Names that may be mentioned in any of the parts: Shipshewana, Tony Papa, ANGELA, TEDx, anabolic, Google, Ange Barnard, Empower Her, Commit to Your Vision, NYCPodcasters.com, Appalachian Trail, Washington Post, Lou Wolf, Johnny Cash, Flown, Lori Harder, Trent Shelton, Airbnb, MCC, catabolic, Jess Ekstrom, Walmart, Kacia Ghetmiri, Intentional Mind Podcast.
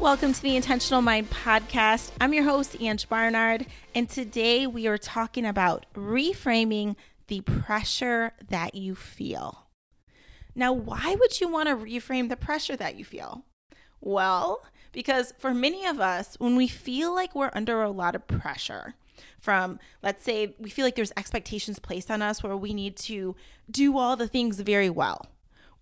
Welcome to the Intentional Mind Podcast. I'm your host, Ange Barnard, and today we are talking about reframing the pressure that you feel. Now, why would you want to reframe the pressure that you feel? Well, because for many of us, when we feel like we're under a lot of pressure from, let's say, we feel like there's expectations placed on us where we need to do all the things very well,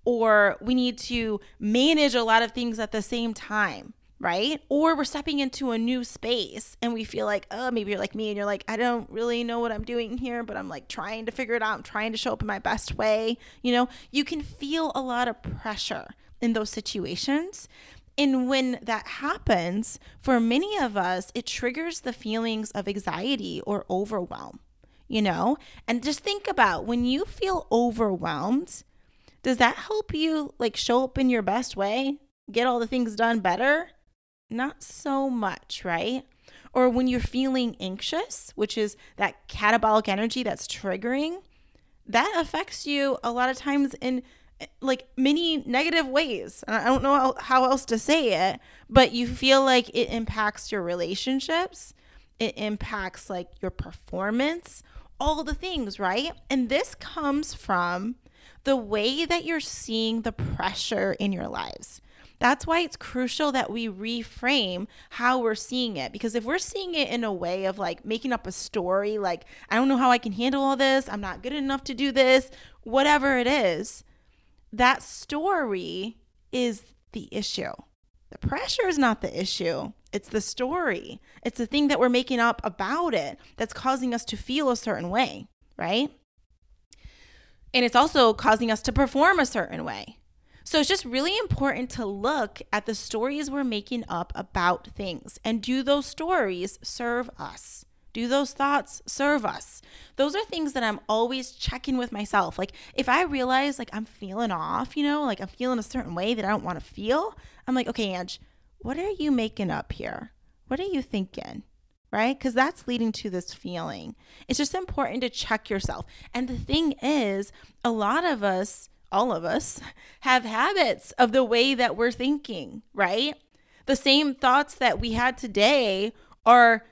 or we need to manage a lot of things at the same time, right? Or we're stepping into a new space and we feel like, oh, maybe you're like me and you're like, I don't really know what I'm doing here, but I'm like trying to figure it out. I'm trying to show up in my best way. You know, you can feel a lot of pressure in those situations. And when that happens, for many of us, it triggers the feelings of anxiety or overwhelm, you know? And just think about when you feel overwhelmed, does that help you like show up in your best way, get all the things done better? Not so much, right? Or when you're feeling anxious, which is that catabolic energy that's triggering, that affects you a lot of times in like many negative ways. I don't know how else to say it, but you feel like it impacts your relationships. It impacts like your performance, all the things, right? And this comes from the way that you're seeing the pressure in your lives. That's why it's crucial that we reframe how we're seeing it. Because if we're seeing it in a way of like making up a story, like, I don't know how I can handle all this. I'm not good enough to do this, whatever it is. That story is the issue. The pressure is not the issue. It's the story. It's the thing that we're making up about it that's causing us to feel a certain way, right? And it's also causing us to perform a certain way. So it's just really important to look at the stories we're making up about things. And do those stories serve us? Do those thoughts serve us? Those are things that I'm always checking with myself. Like if I realize like I'm feeling off, you know, like I'm feeling a certain way that I don't want to feel, I'm like, okay, Ange, what are you making up here? What are you thinking? Right? Because that's leading to this feeling. It's just important to check yourself. And the thing is, a lot of us, all of us, have habits of the way that we're thinking, right? The same thoughts that we had today are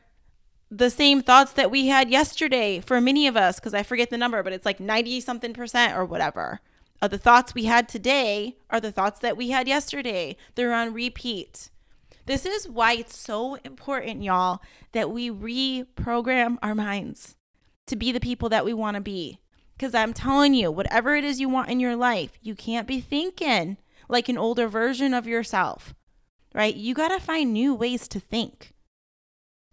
the same thoughts that we had yesterday for many of us, because I forget the number, but it's like 90-something% or whatever. The thoughts we had today are the thoughts that we had yesterday. They're on repeat. This is why it's so important, y'all, that we reprogram our minds to be the people that we want to be. Because I'm telling you, whatever it is you want in your life, you can't be thinking like an older version of yourself, right? You got to find new ways to think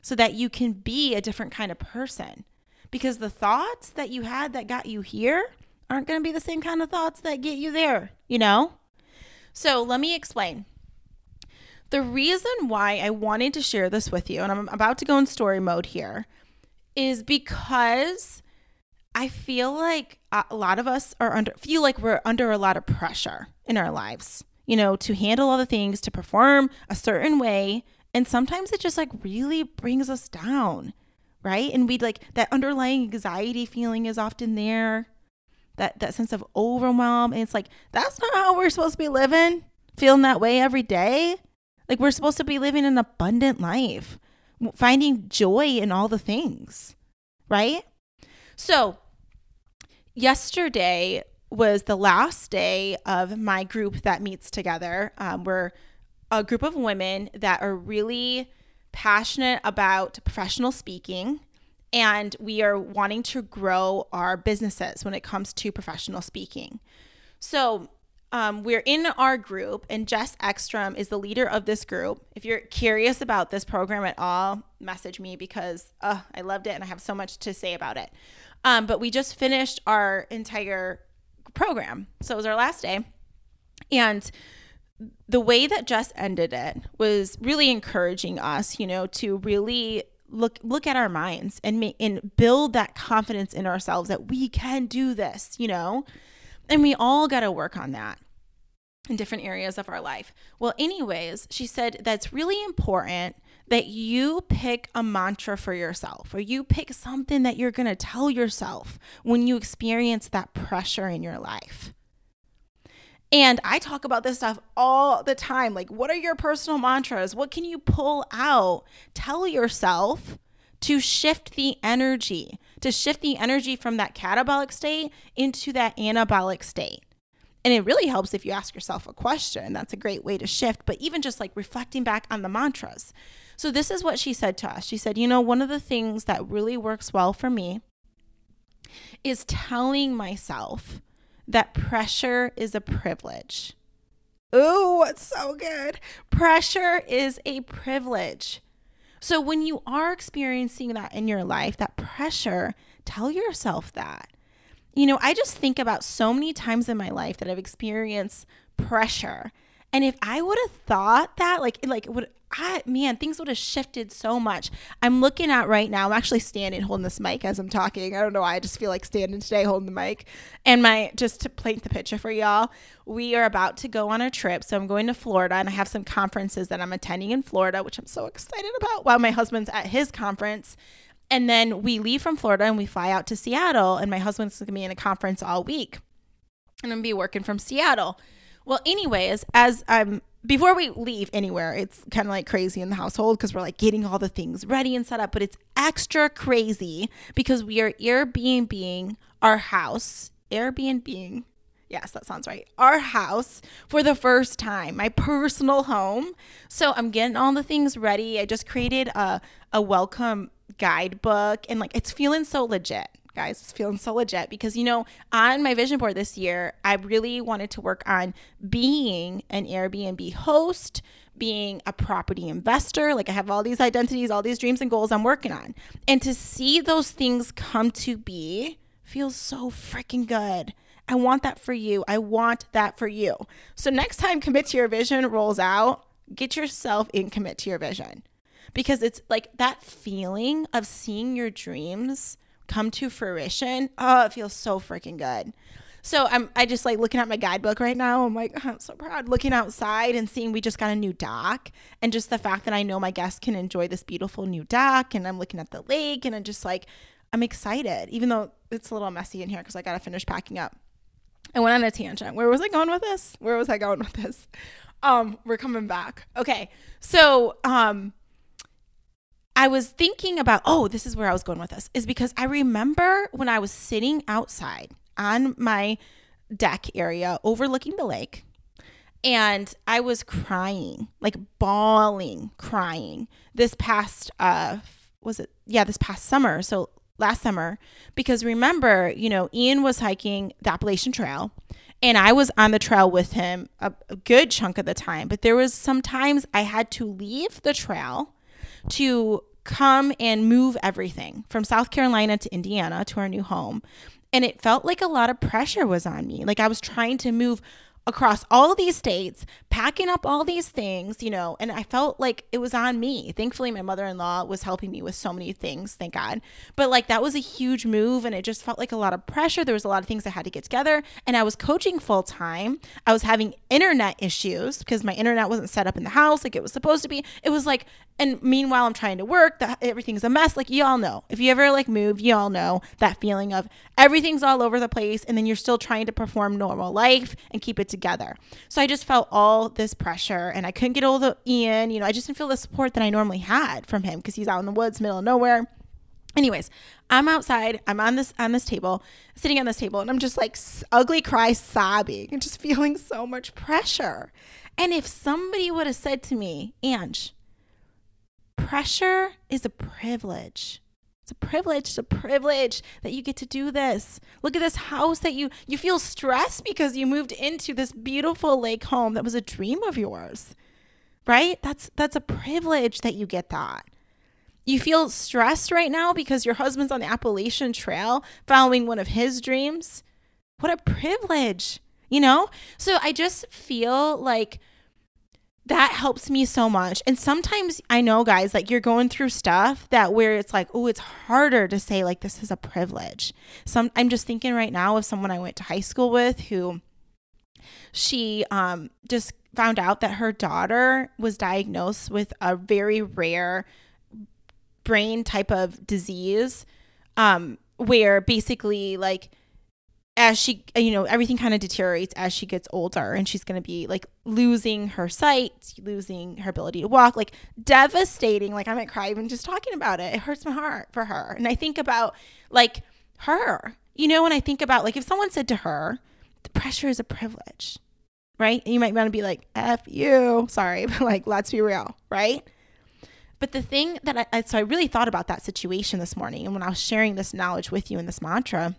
so that you can be a different kind of person. Because the thoughts that you had that got you here aren't going to be the same kind of thoughts that get you there, you know? So let me explain. The reason why I wanted to share this with you, and I'm about to go in story mode here, is because I feel like a lot of us are feel like we're under a lot of pressure in our lives, you know, to handle all the things, to perform a certain way. And sometimes it just like really brings us down, right? And we'd like that underlying anxiety feeling is often there, that sense of overwhelm. And it's like, that's not how we're supposed to be living, feeling that way every day. Like we're supposed to be living an abundant life, finding joy in all the things, right? So yesterday was the last day of my group that meets together. We're a group of women that are really passionate about professional speaking, and we are wanting to grow our businesses when it comes to professional speaking. So we're in our group, and Jess Ekstrom is the leader of this group. If you're curious about this program at all, message me because I loved it and I have so much to say about it. But we just finished our entire program. So it was our last day. And the way that Jess ended it was really encouraging us, you know, to really look at our minds and build that confidence in ourselves that we can do this, you know. And we all got to work on that in different areas of our life. Well, anyways, she said that's really important that you pick a mantra for yourself, or you pick something that you're going to tell yourself when you experience that pressure in your life. And I talk about this stuff all the time. Like, what are your personal mantras? What can you pull out? Tell yourself to shift the energy, from that catabolic state into that anabolic state. And it really helps if you ask yourself a question. That's a great way to shift. But even just like reflecting back on the mantras. So this is what she said to us. She said, you know, one of the things that really works well for me is telling myself that pressure is a privilege. Ooh, it's so good. Pressure is a privilege. So when you are experiencing that in your life, that pressure, tell yourself that. You know, I just think about so many times in my life that I've experienced pressure. And if I would have thought that, things would have shifted so much. I'm looking at right now, I'm actually standing holding this mic as I'm talking. I don't know why, I just feel like standing today holding the mic. And just to paint the picture for y'all, we are about to go on a trip. So I'm going to Florida and I have some conferences that I'm attending in Florida, which I'm so excited about, while my husband's at his conference. And then we leave from Florida and we fly out to Seattle, and my husband's going to be in a conference all week. And I'm going to be working from Seattle. Well, anyways, before we leave anywhere, it's kind of like crazy in the household because we're like getting all the things ready and set up, but it's extra crazy because we are Airbnb-ing our house. Airbnb-ing. Yes, that sounds right. Our house for the first time, my personal home. So I'm getting all the things ready. I just created a welcome guidebook, and like, it's feeling so legit. Guys, it's feeling so legit because, you know, on my vision board this year, I really wanted to work on being an Airbnb host, being a property investor. Like, I have all these identities, all these dreams and goals I'm working on. And to see those things come to be feels so freaking good. I want that for you. I want that for you. So next time Commit to Your Vision rolls out, get yourself in Commit to Your Vision, because it's like that feeling of seeing your dreams come to fruition. Oh, it feels so freaking good. So I just like looking at my guidebook right now. I'm like, oh, I'm so proud. Looking outside and seeing we just got a new dock, and just the fact that I know my guests can enjoy this beautiful new dock, and I'm looking at the lake, and I'm just like, I'm excited, even though it's a little messy in here because I got to finish packing up. I went on a tangent. Where was I going with this? We're coming back. Okay. So, I was thinking about, this is where I was going with this, is because I remember when I was sitting outside on my deck area overlooking the lake, and I was crying, like bawling, crying this past summer. So last summer, because remember, you know, Ian was hiking the Appalachian Trail, and I was on the trail with him a good chunk of the time, but there was some times I had to leave the trail to come and move everything from South Carolina to Indiana to our new home. And it felt like a lot of pressure was on me. Like, I was trying to move across all these states, packing up all these things, you know, and I felt like it was on me. Thankfully, my mother-in-law was helping me with so many things, thank God. But like, that was a huge move, and it just felt like a lot of pressure. There was a lot of things I had to get together, and I was coaching full time. I was having internet issues because my internet wasn't set up in the house like it was supposed to be. It was like, and meanwhile, I'm trying to work, everything's a mess. Like, y'all know, if you ever like move, y'all know that feeling of everything's all over the place, and then you're still trying to perform normal life and keep it together. So I just felt all this pressure, and I couldn't get all the Ian, you know, I just didn't feel the support that I normally had from him because he's out in the woods, middle of nowhere. Anyways, I'm outside, I'm sitting on this table, and I'm just like ugly cry, sobbing, and just feeling so much pressure. And if somebody would have said to me, Ange, pressure is a privilege. It's a privilege that you get to do this. Look at this house that you feel stressed because you moved into this beautiful lake home that was a dream of yours, right? That's a privilege that you get that. You feel stressed right now because your husband's on the Appalachian Trail following one of his dreams. What a privilege, you know? So I just feel like that helps me so much. And sometimes I know, guys, like, you're going through stuff that where it's like, it's harder to say like, this is a privilege. I'm just thinking right now of someone I went to high school with who she just found out that her daughter was diagnosed with a very rare brain type of disease, where basically like as she, you know, everything kind of deteriorates as she gets older, and she's going to be like losing her sight, losing her ability to walk, like devastating. Like I might cry even just talking about it. It hurts my heart for her. And I think about like her, you know, when I think about like if someone said to her, the pressure is a privilege, right? And you might want to be like, F you, sorry, but like, let's be real, right? But the thing that so I really thought about that situation this morning, and when I was sharing this knowledge with you in this mantra,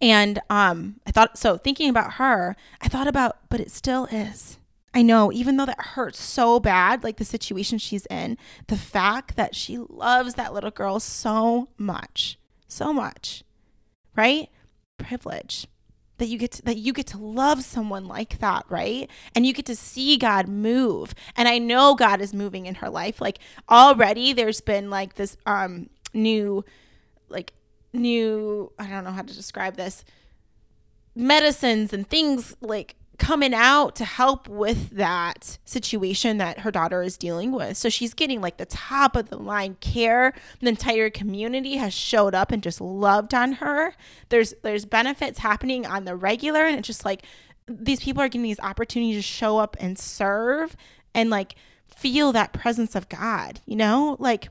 and I thought, so thinking about her, I thought about, but it still is. I know, even though that hurts so bad, like the situation she's in, the fact that she loves that little girl so much, right? Privilege. That you get to love someone like that, right? And you get to see God move. And I know God is moving in her life. Like already there's been like this new, I don't know how to describe this, medicines and things like coming out to help with that situation that her daughter is dealing with. So she's getting like the top of the line care. The entire community has showed up and just loved on her. There's benefits happening on the regular, and it's just like these people are getting these opportunities to show up and serve and like feel that presence of God, you know? Like,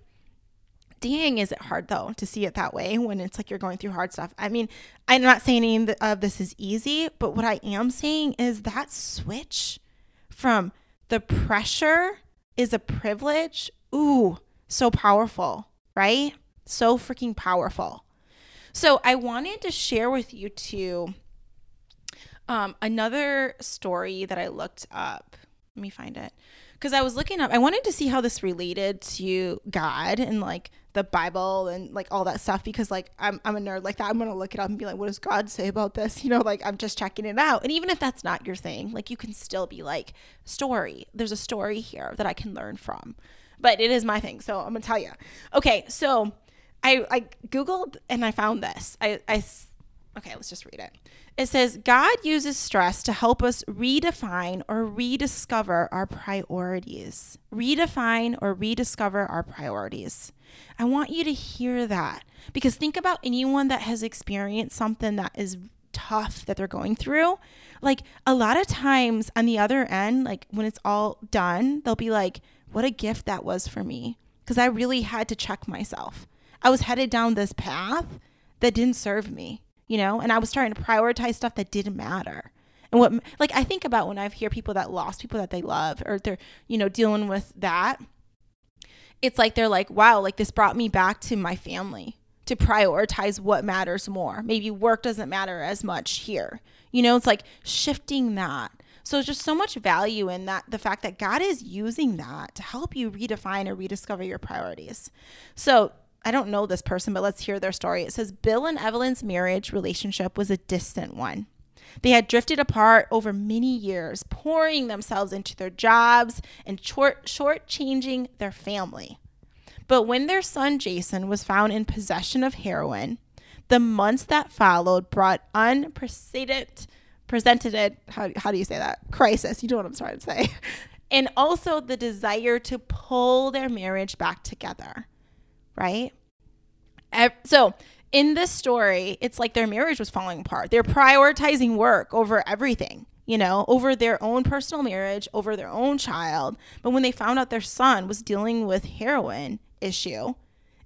dang, is it hard though to see it that way when it's like you're going through hard stuff? I mean, I'm not saying any of this is easy, but what I am saying is that switch from the pressure is a privilege. Ooh, so powerful, right? So freaking powerful. So I wanted to share with you too another story that I looked up. Let me find it. Because I was looking up, I wanted to see how this related to God and like the Bible and like all that stuff, because like I'm a nerd like that. I'm going to look it up and be like, what does God say about this? You know, like I'm just checking it out. And even if that's not your thing, like you can still be like, story. There's a story here that I can learn from. But it is my thing, so I'm going to tell you. Okay, so I Googled and I found this. Okay, let's just read it. It says, God uses stress to help us redefine or rediscover our priorities. Redefine or rediscover our priorities. I want you to hear that, because think about anyone that has experienced something that is tough that they're going through. Like a lot of times on the other end, like when it's all done, they'll be like, what a gift that was for me, because I really had to check myself. I was headed down this path that didn't serve me. You know, and I was starting to prioritize stuff that didn't matter. And what, like, I think about when I hear people that lost people that they love, or they're, you know, dealing with that, it's like they're like, wow, like this brought me back to my family, to prioritize what matters more. Maybe work doesn't matter as much here. You know, it's like shifting that. So there's just so much value in that, the fact that God is using that to help you redefine or rediscover your priorities. So I don't know this person, but let's hear their story. It says, Bill and Evelyn's marriage relationship was a distant one. They had drifted apart over many years, pouring themselves into their jobs and shortchanging their family. But when their son Jason was found in possession of heroin, the months that followed brought unprecedented, how do you say that? Crisis. You know what I'm trying to say. And also the desire to pull their marriage back together. Right? So in this story, it's like their marriage was falling apart. They're prioritizing work over everything, you know, over their own personal marriage, over their own child. But when they found out their son was dealing with heroin issue,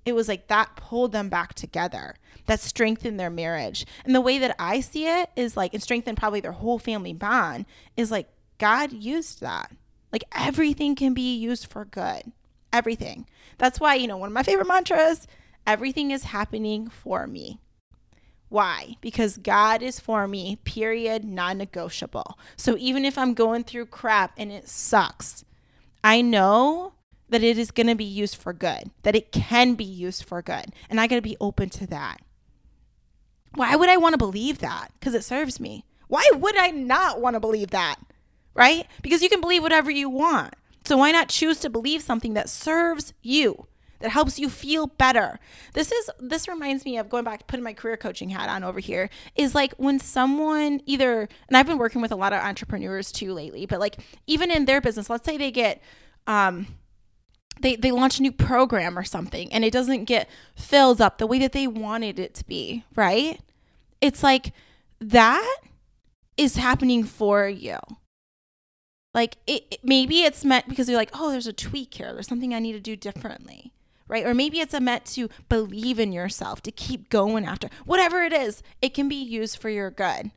it was like that pulled them back together. That strengthened their marriage. And the way that I see it is like, it strengthened probably their whole family bond, is like God used that. Like everything can be used for good. Everything. That's why, you know, one of my favorite mantras, everything is happening for me. Why? Because God is for me, period, non-negotiable. So even if I'm going through crap and it sucks, I know that it is going to be used for good, that it can be used for good. And I got to be open to that. Why would I want to believe that? Because it serves me. Why would I not want to believe that? Right? Because you can believe whatever you want. So why not choose to believe something that serves you, that helps you feel better? This reminds me of going back to putting my career coaching hat on over here, is like when someone either, and I've been working with a lot of entrepreneurs too lately, but like even in their business, let's say they get, they launch a new program or something and it doesn't get filled up the way that they wanted it to be, right? It's like that is happening for you. Like, maybe it's meant because you're like, oh, there's a tweak here. There's something I need to do differently, right? Or maybe it's meant to believe in yourself, to keep going after. Whatever it is, it can be used for your good.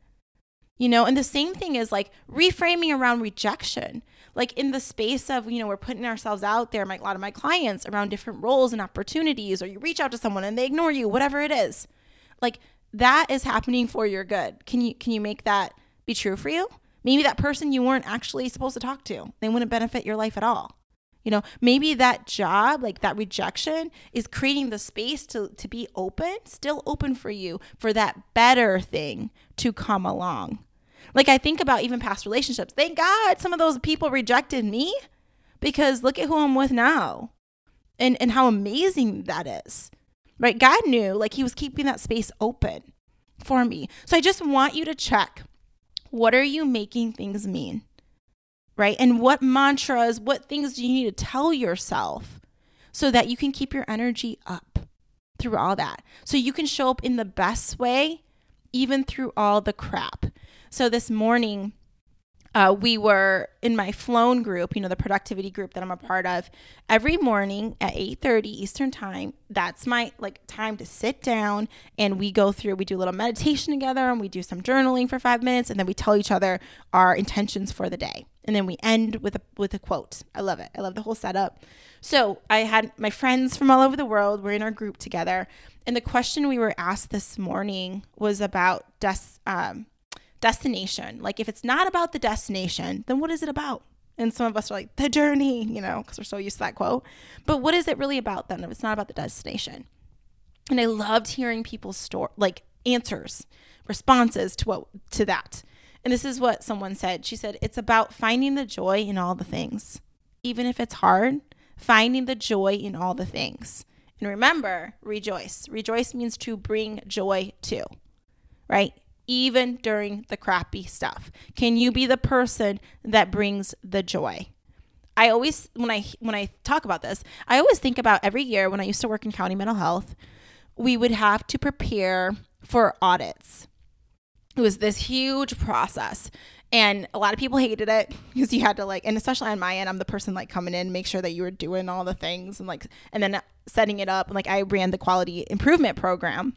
You know, and the same thing is like reframing around rejection. Like in the space of, you know, we're putting ourselves out there, like a lot of my clients around different roles and opportunities, or you reach out to someone and they ignore you, whatever it is. Like that is happening for your good. Can you make that be true for you? Maybe that person you weren't actually supposed to talk to, they wouldn't benefit your life at all. You know, maybe that job, like that rejection is creating the space to be open, still open for you for that better thing to come along. Like I think about even past relationships. Thank God some of those people rejected me, because look at who I'm with now and how amazing that is, right? God knew, like he was keeping that space open for me. So I just want you to check, what are you making things mean, right? And what mantras, what things do you need to tell yourself so that you can keep your energy up through all that? So you can show up in the best way, even through all the crap. So this morning, we were in my Flown group, you know, the productivity group that I'm a part of. Every morning at 8:30 Eastern time, that's my like time to sit down, and we go through, we do a little meditation together, and we do some journaling for 5 minutes, and then we tell each other our intentions for the day. And then we end with a quote. I love it. I love the whole setup. So I had my friends from all over the world. We're in our group together. And the question we were asked this morning was about destination. Like if it's not about the destination, then what is it about? And some of us are like, the journey, you know, because we're so used to that quote. But what is it really about then if it's not about the destination? And I loved hearing people's answers, responses to that. And this is what someone said. She said, it's about finding the joy in all the things. Even if it's hard, finding the joy in all the things. And remember, rejoice. Rejoice means to bring joy to, right? Even during the crappy stuff. Can you be the person that brings the joy? I always, when I talk about this, I always think about every year when I used to work in county mental health, we would have to prepare for audits. It was this huge process, and a lot of people hated it because you had to like, and especially on my end, I'm the person like coming in, make sure that you were doing all the things and like, and then setting it up. And like I ran the quality improvement program.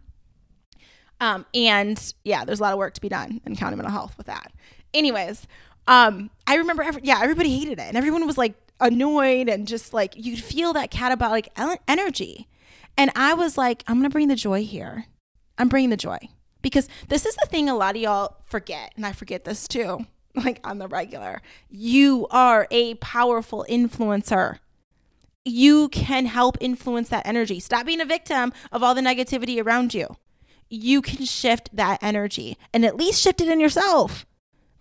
And yeah, there's a lot of work to be done in county mental health with that. Anyways, I remember, everybody hated it, and everyone was like annoyed, and just like, you'd feel that catabolic energy. And I was like, I'm going to bring the joy here. I'm bringing the joy. Because this is the thing a lot of y'all forget, and I forget this too, like on the regular. You are a powerful influencer. You can help influence that energy. Stop being a victim of all the negativity around you. You can shift that energy, and at least shift it in yourself,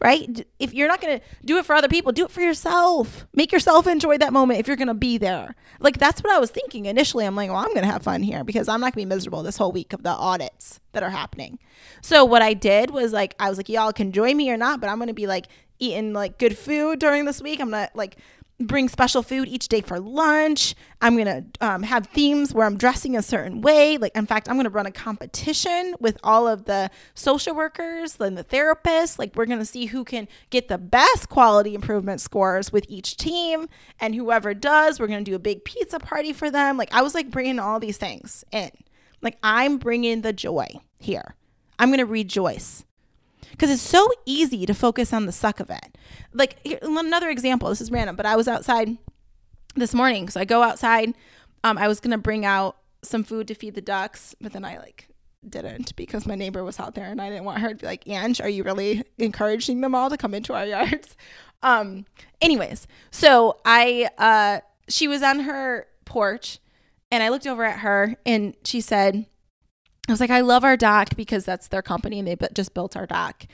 right? If you're not going to do it for other people, do it for yourself. Make yourself enjoy that moment if you're going to be there. Like that's what I was thinking initially. I'm like, well, I'm going to have fun here because I'm not going to be miserable this whole week of the audits that are happening. So what I did was like, I was like, y'all can join me or not, but I'm going to be like eating like good food during this week. I'm going to like bring special food each day for lunch. I'm going to have themes where I'm dressing a certain way. Like, in fact, I'm going to run a competition with all of the social workers and the therapists. Like we're going to see who can get the best quality improvement scores with each team. And whoever does, we're going to do a big pizza party for them. Like I was like bringing all these things in. Like I'm bringing the joy here. I'm going to rejoice. Because it's so easy to focus on the suck of it. Like here, another example, this is random, but I was outside this morning. So I go outside. I was going to bring out some food to feed the ducks, but then I like didn't because my neighbor was out there and I didn't want her to be like, Ange, are you really encouraging them all to come into our yards? Anyways, so she was on her porch and I looked over at her and she said, I was like, I love our dock because that's their company and they just built our dock.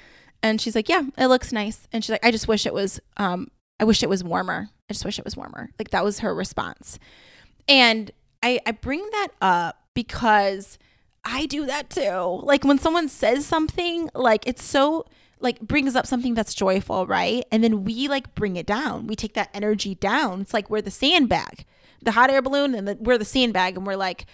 And she's like, yeah, it looks nice. And she's like, I just wish it was, I wish it was warmer. I just wish it was warmer. Like that was her response. And I bring that up because I do that too. Like when someone says something, like it's so like brings up something that's joyful, right? And then we like bring it down. We take that energy down. It's like we're the sandbag, the hot air balloon, and we're the sandbag, and we're like,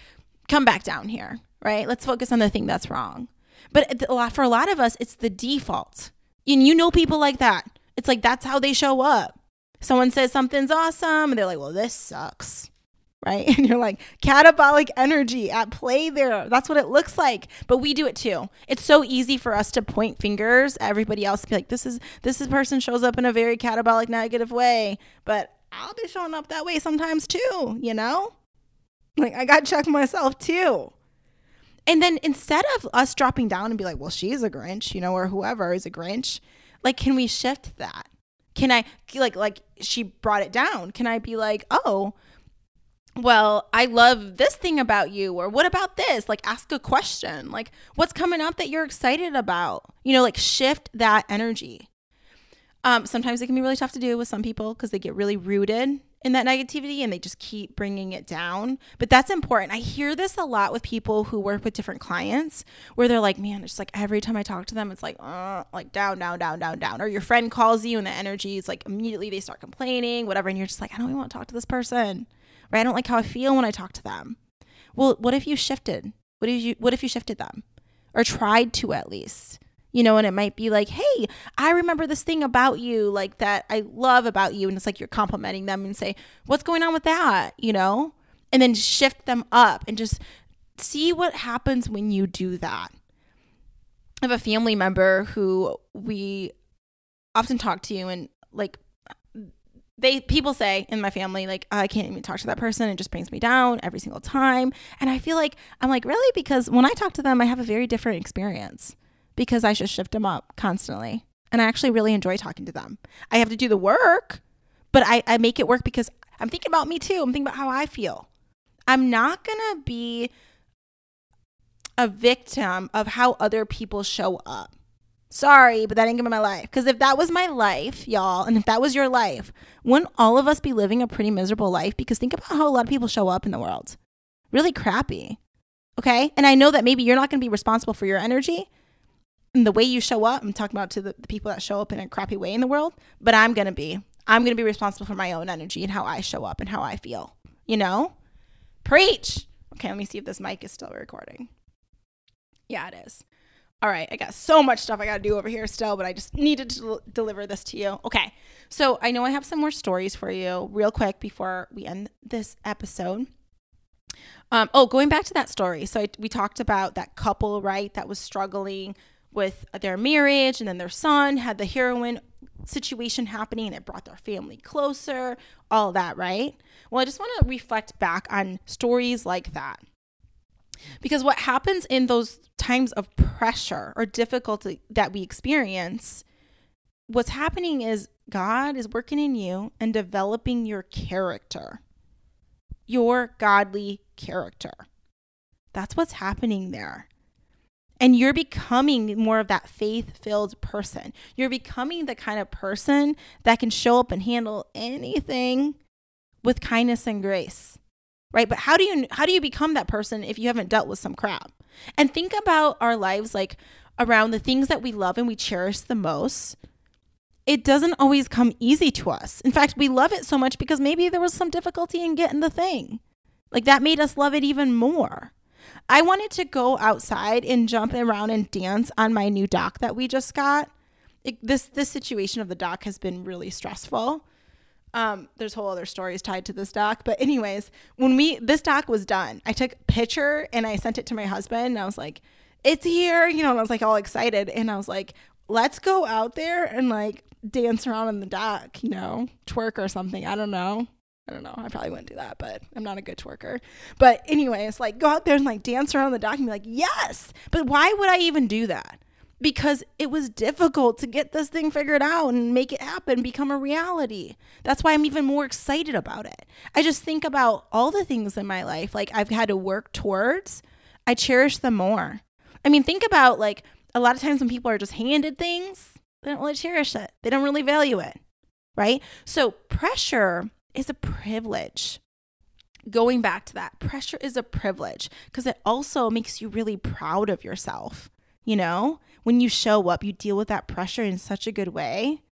come back down here. Right? Let's focus on the thing that's wrong. But for a lot of us, it's the default. And you know people like that. It's like that's how they show up. Someone says something's awesome, and they're like, well, this sucks, right? And you're like, catabolic energy at play there. That's what it looks like. But we do it too. It's so easy for us to point fingers at everybody else and be like, this person shows up in a very catabolic negative way. But I'll be showing up that way sometimes too, you know? Like, I got to check myself too. And then instead of us dropping down and be like, well, she's a Grinch, you know, or whoever is a Grinch, like, can we shift that? Can I, like she brought it down. Can I be like, oh, well, I love this thing about you, or what about this? Like, ask a question. Like, what's coming up that you're excited about? You know, like, shift that energy. Sometimes it can be really tough to do with some people because they get really rooted in that negativity and they just keep bringing it down. But that's important. I hear this a lot with people who work with different clients where they're like, man, it's like every time I talk to them, it's like down, down, down, down, down. Or your friend calls you and the energy is like immediately they start complaining, whatever. And you're just like, I don't even want to talk to this person, right? I don't like how I feel when I talk to them. Well, what if you shifted? What if you shifted them, or tried to at least? You know, and it might be like, hey, I remember this thing about you, like that I love about you. And it's like you're complimenting them and say, what's going on with that? You know, and then shift them up and just see what happens when you do that. I have a family member who we often talk to, and like people say in my family, like, I can't even talk to that person. It just brings me down every single time. And I feel like I'm like, really? Because when I talk to them, I have a very different experience, because I just shift them up constantly. And I actually really enjoy talking to them. I have to do the work, but I make it work because I'm thinking about me too. I'm thinking about how I feel. I'm not going to be a victim of how other people show up. Sorry, but that ain't gonna be my life. Because if that was my life, y'all, and if that was your life, wouldn't all of us be living a pretty miserable life? Because think about how a lot of people show up in the world. Really crappy, okay? And I know that maybe you're not going to be responsible for your energy, and the way you show up, I'm talking about to the people that show up in a crappy way in the world, but I'm going to be responsible for my own energy and how I show up and how I feel, you know? Preach. Okay, let me see if this mic is still recording. Yeah, it is. All right, I got so much stuff I got to do over here still, but I just needed to deliver this to you. Okay, so I know I have some more stories for you real quick before we end this episode. Going back to that story. So we talked about that couple, right, that was struggling with their marriage, and then their son had the heroin situation happening and it brought their family closer, all that, right? Well, I just want to reflect back on stories like that, because what happens in those times of pressure or difficulty that we experience, what's happening is God is working in you and developing your character, your godly character. That's what's happening there. And you're becoming more of that faith-filled person. You're becoming the kind of person that can show up and handle anything with kindness and grace, right? But how do you become that person if you haven't dealt with some crap? And think about our lives, like around the things that we love and we cherish the most. It doesn't always come easy to us. In fact, we love it so much because maybe there was some difficulty in getting the thing. Like that made us love it even more. I wanted to go outside and jump around and dance on my new dock that we just got. This situation of the dock has been really stressful. There's whole other stories tied to this dock. But anyways, this dock was done, I took a picture and I sent it to my husband. And I was like, it's here, you know, and I was like all excited. And I was like, let's go out there and like dance around on the dock, you know, twerk or something. I don't know. I probably wouldn't do that, but I'm not a good twerker. But anyways, like go out there and like dance around the dock and be like, yes. But why would I even do that? Because it was difficult to get this thing figured out and make it happen, become a reality. That's why I'm even more excited about it. I just think about all the things in my life, like I've had to work towards. I cherish them more. I mean, think about like a lot of times when people are just handed things, they don't really cherish it. They don't really value it, right? So pressure is a privilege. Going back to that, pressure is a privilege because it also makes you really proud of yourself. You know, when you show up, you deal with that pressure in such a good way.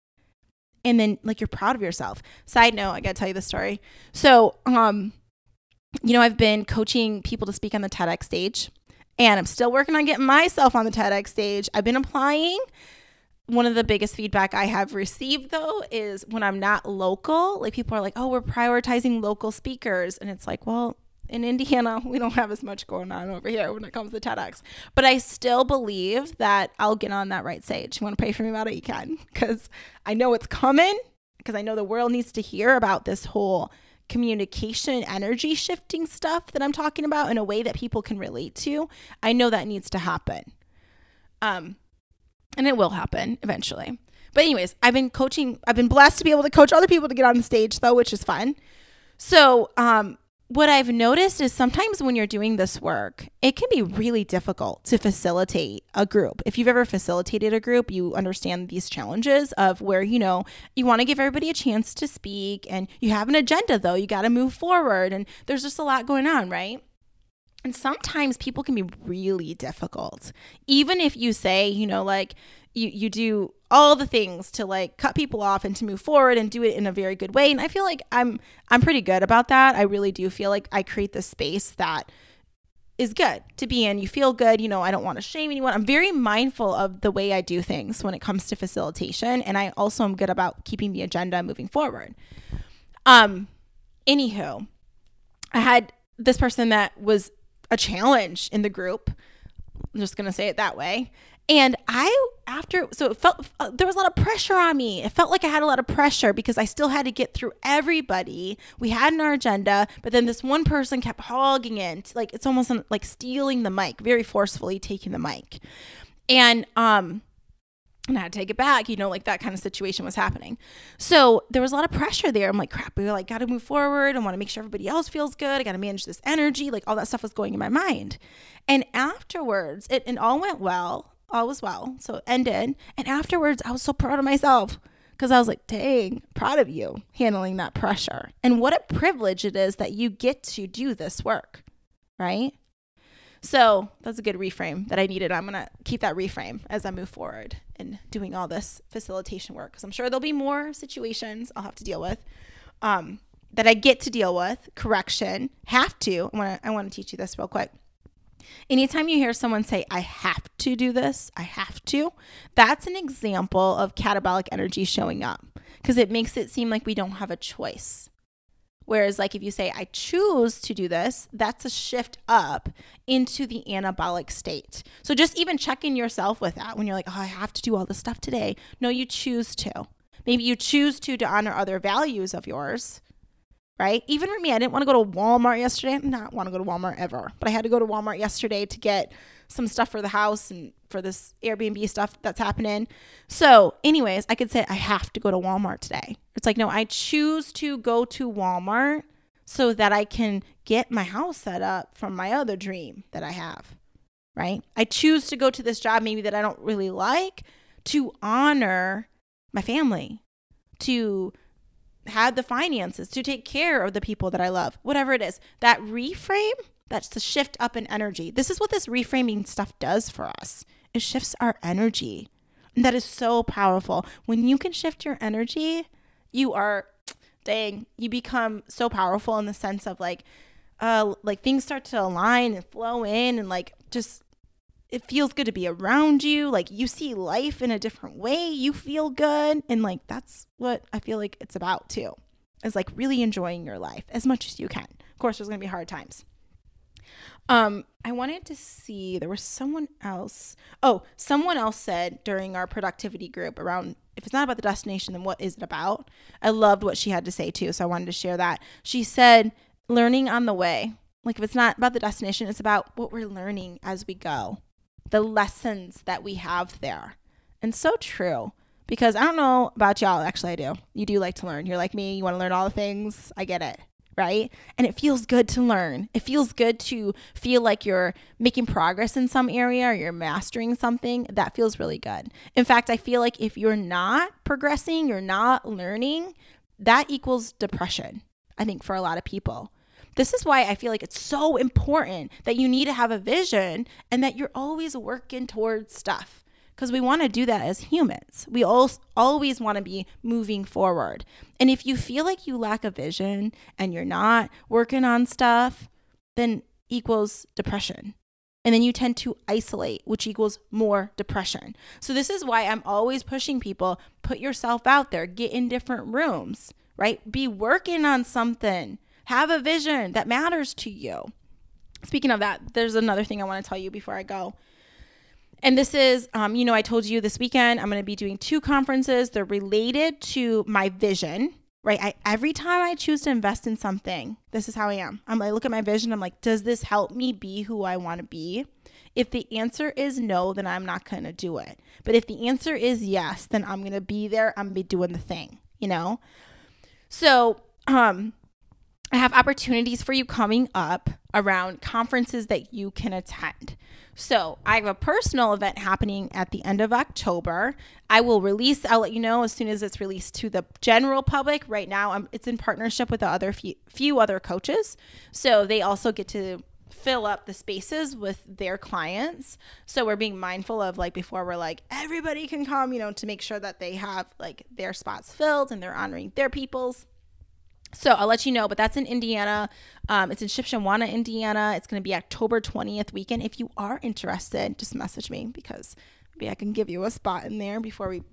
And then like you're proud of yourself. Side note, I got to tell you this story. So, you know, I've been coaching people to speak on the TEDx stage. And I'm still working on getting myself on the TEDx stage. I've been applying. One of the biggest feedback I have received, though, is when I'm not local, like people are like, oh, we're prioritizing local speakers. And it's like, well, in Indiana, we don't have as much going on over here when it comes to TEDx. But I still believe that I'll get on that right stage. You want to pray for me about it? You can, because I know it's coming, because I know the world needs to hear about this whole communication, energy shifting stuff that I'm talking about in a way that people can relate to. I know that needs to happen. And it will happen eventually. But anyways, I've been coaching. I've been blessed to be able to coach other people to get on the stage, though, which is fun. So what I've noticed is sometimes when you're doing this work, it can be really difficult to facilitate a group. If you've ever facilitated a group, you understand these challenges of where, you know, you want to give everybody a chance to speak and you have an agenda, though. You got to move forward and there's just a lot going on, right? And sometimes people can be really difficult. Even if you say, you know, like you do all the things to like cut people off and to move forward and do it in a very good way. And I feel like I'm pretty good about that. I really do feel like I create this space that is good to be in. You feel good. You know, I don't want to shame anyone. I'm very mindful of the way I do things when it comes to facilitation. And I also am good about keeping the agenda moving forward. Anywho, I had this person that was a challenge in the group. I'm just going to say it that way. And there was a lot of pressure on me. It felt like I had a lot of pressure because I still had to get through everybody we had in our agenda. But then this one person kept hogging it. Like, it's almost like stealing the mic, very forcefully taking the mic. And I had to take it back, you know, like that kind of situation was happening. So there was a lot of pressure there. I'm like, crap, we were like, got to move forward. I want to make sure everybody else feels good. I got to manage this energy. Like all that stuff was going in my mind. And afterwards, it all went well. All was well. So it ended. And afterwards, I was so proud of myself because I was like, dang, proud of you handling that pressure. And what a privilege it is that you get to do this work, right? So that's a good reframe that I needed. I'm going to keep that reframe as I move forward in doing all this facilitation work, because I'm sure there'll be more situations I'll have to deal with, that I get to deal with. Correction, have to. I want to teach you this real quick. Anytime you hear someone say, I have to do this, I have to, that's an example of catabolic energy showing up, because it makes it seem like we don't have a choice. Whereas like if you say, I choose to do this, that's a shift up into the anabolic state. So just even checking yourself with that when you're like, oh, I have to do all this stuff today. No, you choose to. Maybe you choose to honor other values of yours, right? Even for me, I didn't want to go to Walmart yesterday. I did not want to go to Walmart ever, but I had to go to Walmart yesterday to get some stuff for the house and for this Airbnb stuff that's happening. So anyways, I could say I have to go to Walmart today. It's like, no, I choose to go to Walmart so that I can get my house set up from my other dream that I have, right? I choose to go to this job maybe that I don't really like to honor my family, to have the finances, to take care of the people that I love, whatever it is. That reframe, that's the shift up in energy. This is what this reframing stuff does for us. It shifts our energy. And that is so powerful. When you can shift your energy, you become so powerful in the sense of like things start to align and flow in, and like just it feels good to be around you. Like you see life in a different way. You feel good. And like that's what I feel like it's about too, is like really enjoying your life as much as you can. Of course, there's going to be hard times. I wanted to see, there was someone else. Oh, someone else said during our productivity group around, if it's not about the destination, then what is it about? I loved what she had to say too. So I wanted to share that. She said, learning on the way. Like if it's not about the destination, it's about what we're learning as we go, the lessons that we have there. And so true, because I don't know about y'all. Actually, I do. You do like to learn. You're like me. You want to learn all the things. I get it. Right? And it feels good to learn. It feels good to feel like you're making progress in some area or you're mastering something. That feels really good. In fact, I feel like if you're not progressing, you're not learning, that equals depression, I think, for a lot of people. This is why I feel like it's so important that you need to have a vision and that you're always working towards stuff. Because we want to do that as humans. We always want to be moving forward. And if you feel like you lack a vision and you're not working on stuff, then equals depression. And then you tend to isolate, which equals more depression. So this is why I'm always pushing people, put yourself out there, get in different rooms, right? Be working on something, have a vision that matters to you. Speaking of that, there's another thing I want to tell you before I go. And this is, I told you this weekend, I'm going to be doing 2 conferences. They're related to my vision, right? Every time I choose to invest in something, this is how I am. I look at my vision. I'm like, does this help me be who I want to be? If the answer is no, then I'm not going to do it. But if the answer is yes, then I'm going to be there. I'm going to be doing the thing, you know? So, I have opportunities for you coming up around conferences that you can attend. So I have a personal event happening at the end of October. I'll let you know as soon as it's released to the general public. Right now, it's in partnership with the other few other coaches. So they also get to fill up the spaces with their clients. So we're being mindful of before we're everybody can come, to make sure that they have their spots filled and they're honoring their peoples. So I'll let you know, but that's in Indiana. It's in Shipshewana, Indiana. It's going to be October 20th weekend. If you are interested, just message me because maybe I can give you a spot in there before we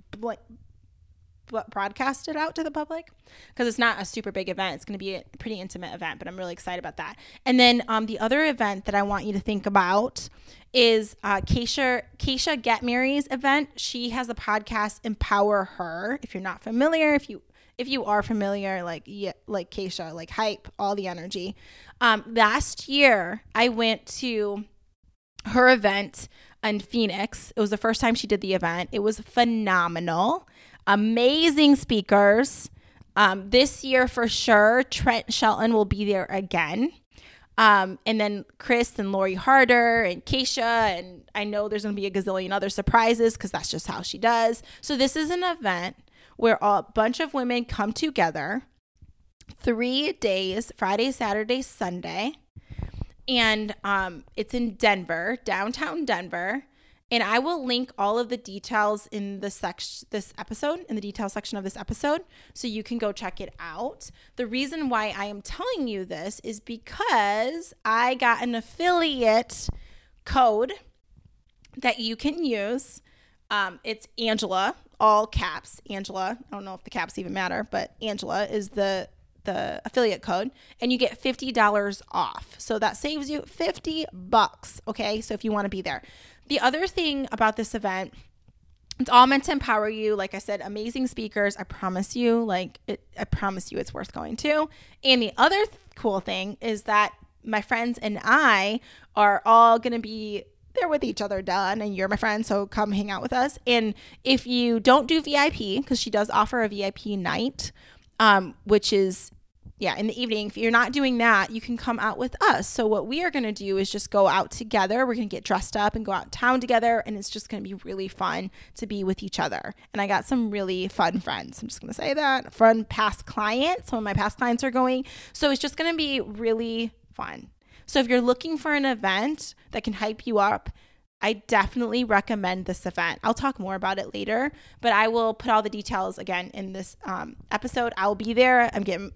broadcast it out to the public because it's not a super big event. It's going to be a pretty intimate event, but I'm really excited about that. And then the other event that I want you to think about is Kacia Ghetmiri's event. She has a podcast, Empower Her. If you're not familiar, if you are familiar, Kacia, hype, all the energy. Last year, I went to her event in Phoenix. It was the first time she did the event. It was phenomenal. Amazing speakers. This year, for sure, Trent Shelton will be there again. And then Chris and Lori Harder and Kacia, and I know there's going to be a gazillion other surprises because that's just how she does. So this is an event where a bunch of women come together 3 days, Friday, Saturday, Sunday. And it's in Denver, downtown Denver. And I will link all of the details in the detail section of this episode, so you can go check it out. The reason why I am telling you this is because I got an affiliate code that you can use. It's Angela. All caps, Angela. I don't know if the caps even matter, but Angela is the affiliate code, and you get $50 off. So that saves you $50, okay? So if you want to be there. The other thing about this event, it's all meant to empower you. Like I said, amazing speakers. I promise you, I promise you it's worth going to. And the other cool thing is that my friends and I are all going to be they're with each other, done, and you're my friend, so come hang out with us. And if you don't do VIP, because she does offer a VIP night, which is, in the evening, if you're not doing that, you can come out with us. So what we are going to do is just go out together. We're going to get dressed up and go out town together, and it's just going to be really fun to be with each other. And I got some really fun friends. I'm just going to say that. Fun past clients. Some of my past clients are going. So it's just going to be really fun. So if you're looking for an event that can hype you up, I definitely recommend this event. I'll talk more about it later, but I will put all the details again in this episode. I'll be there.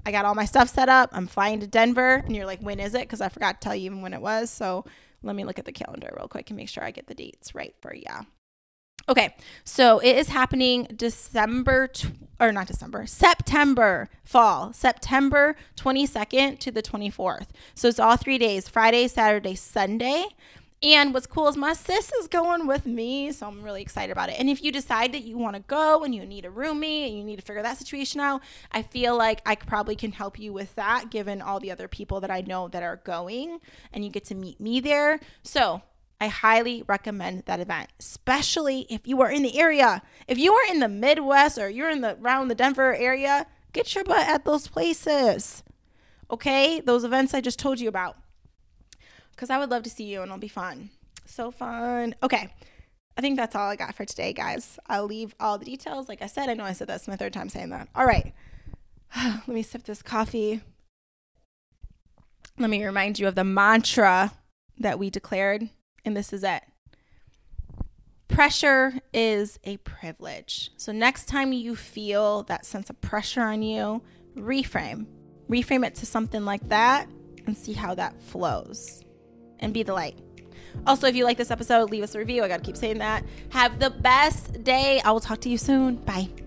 I got all my stuff set up. I'm flying to Denver, and you're like, when is it? Because I forgot to tell you even when it was. So let me look at the calendar real quick and make sure I get the dates right for you. Okay, so it is happening September 22nd to the 24th. So it's all 3 days, Friday, Saturday, Sunday. And what's cool is my sis is going with me, so I'm really excited about it. And if you decide that you want to go and you need a roomie and you need to figure that situation out, I feel like I probably can help you with that given all the other people that I know that are going, and you get to meet me there. So I highly recommend that event, especially if you are in the area. If you are in the Midwest or you're in around the Denver area, get your butt at those places, okay? Those events I just told you about, because I would love to see you, and it'll be fun. So fun. Okay, I think that's all I got for today, guys. I'll leave all the details. Like I said, I know I said that's my third time saying that. All right, let me sip this coffee. Let me remind you of the mantra that we declared. And this is it. Pressure is a privilege. So next time you feel that sense of pressure on you, reframe it to something like that and see how that flows, and be the light. Also, if you like this episode, leave us a review. I got to keep saying that. Have the best day. I will talk to you soon. Bye.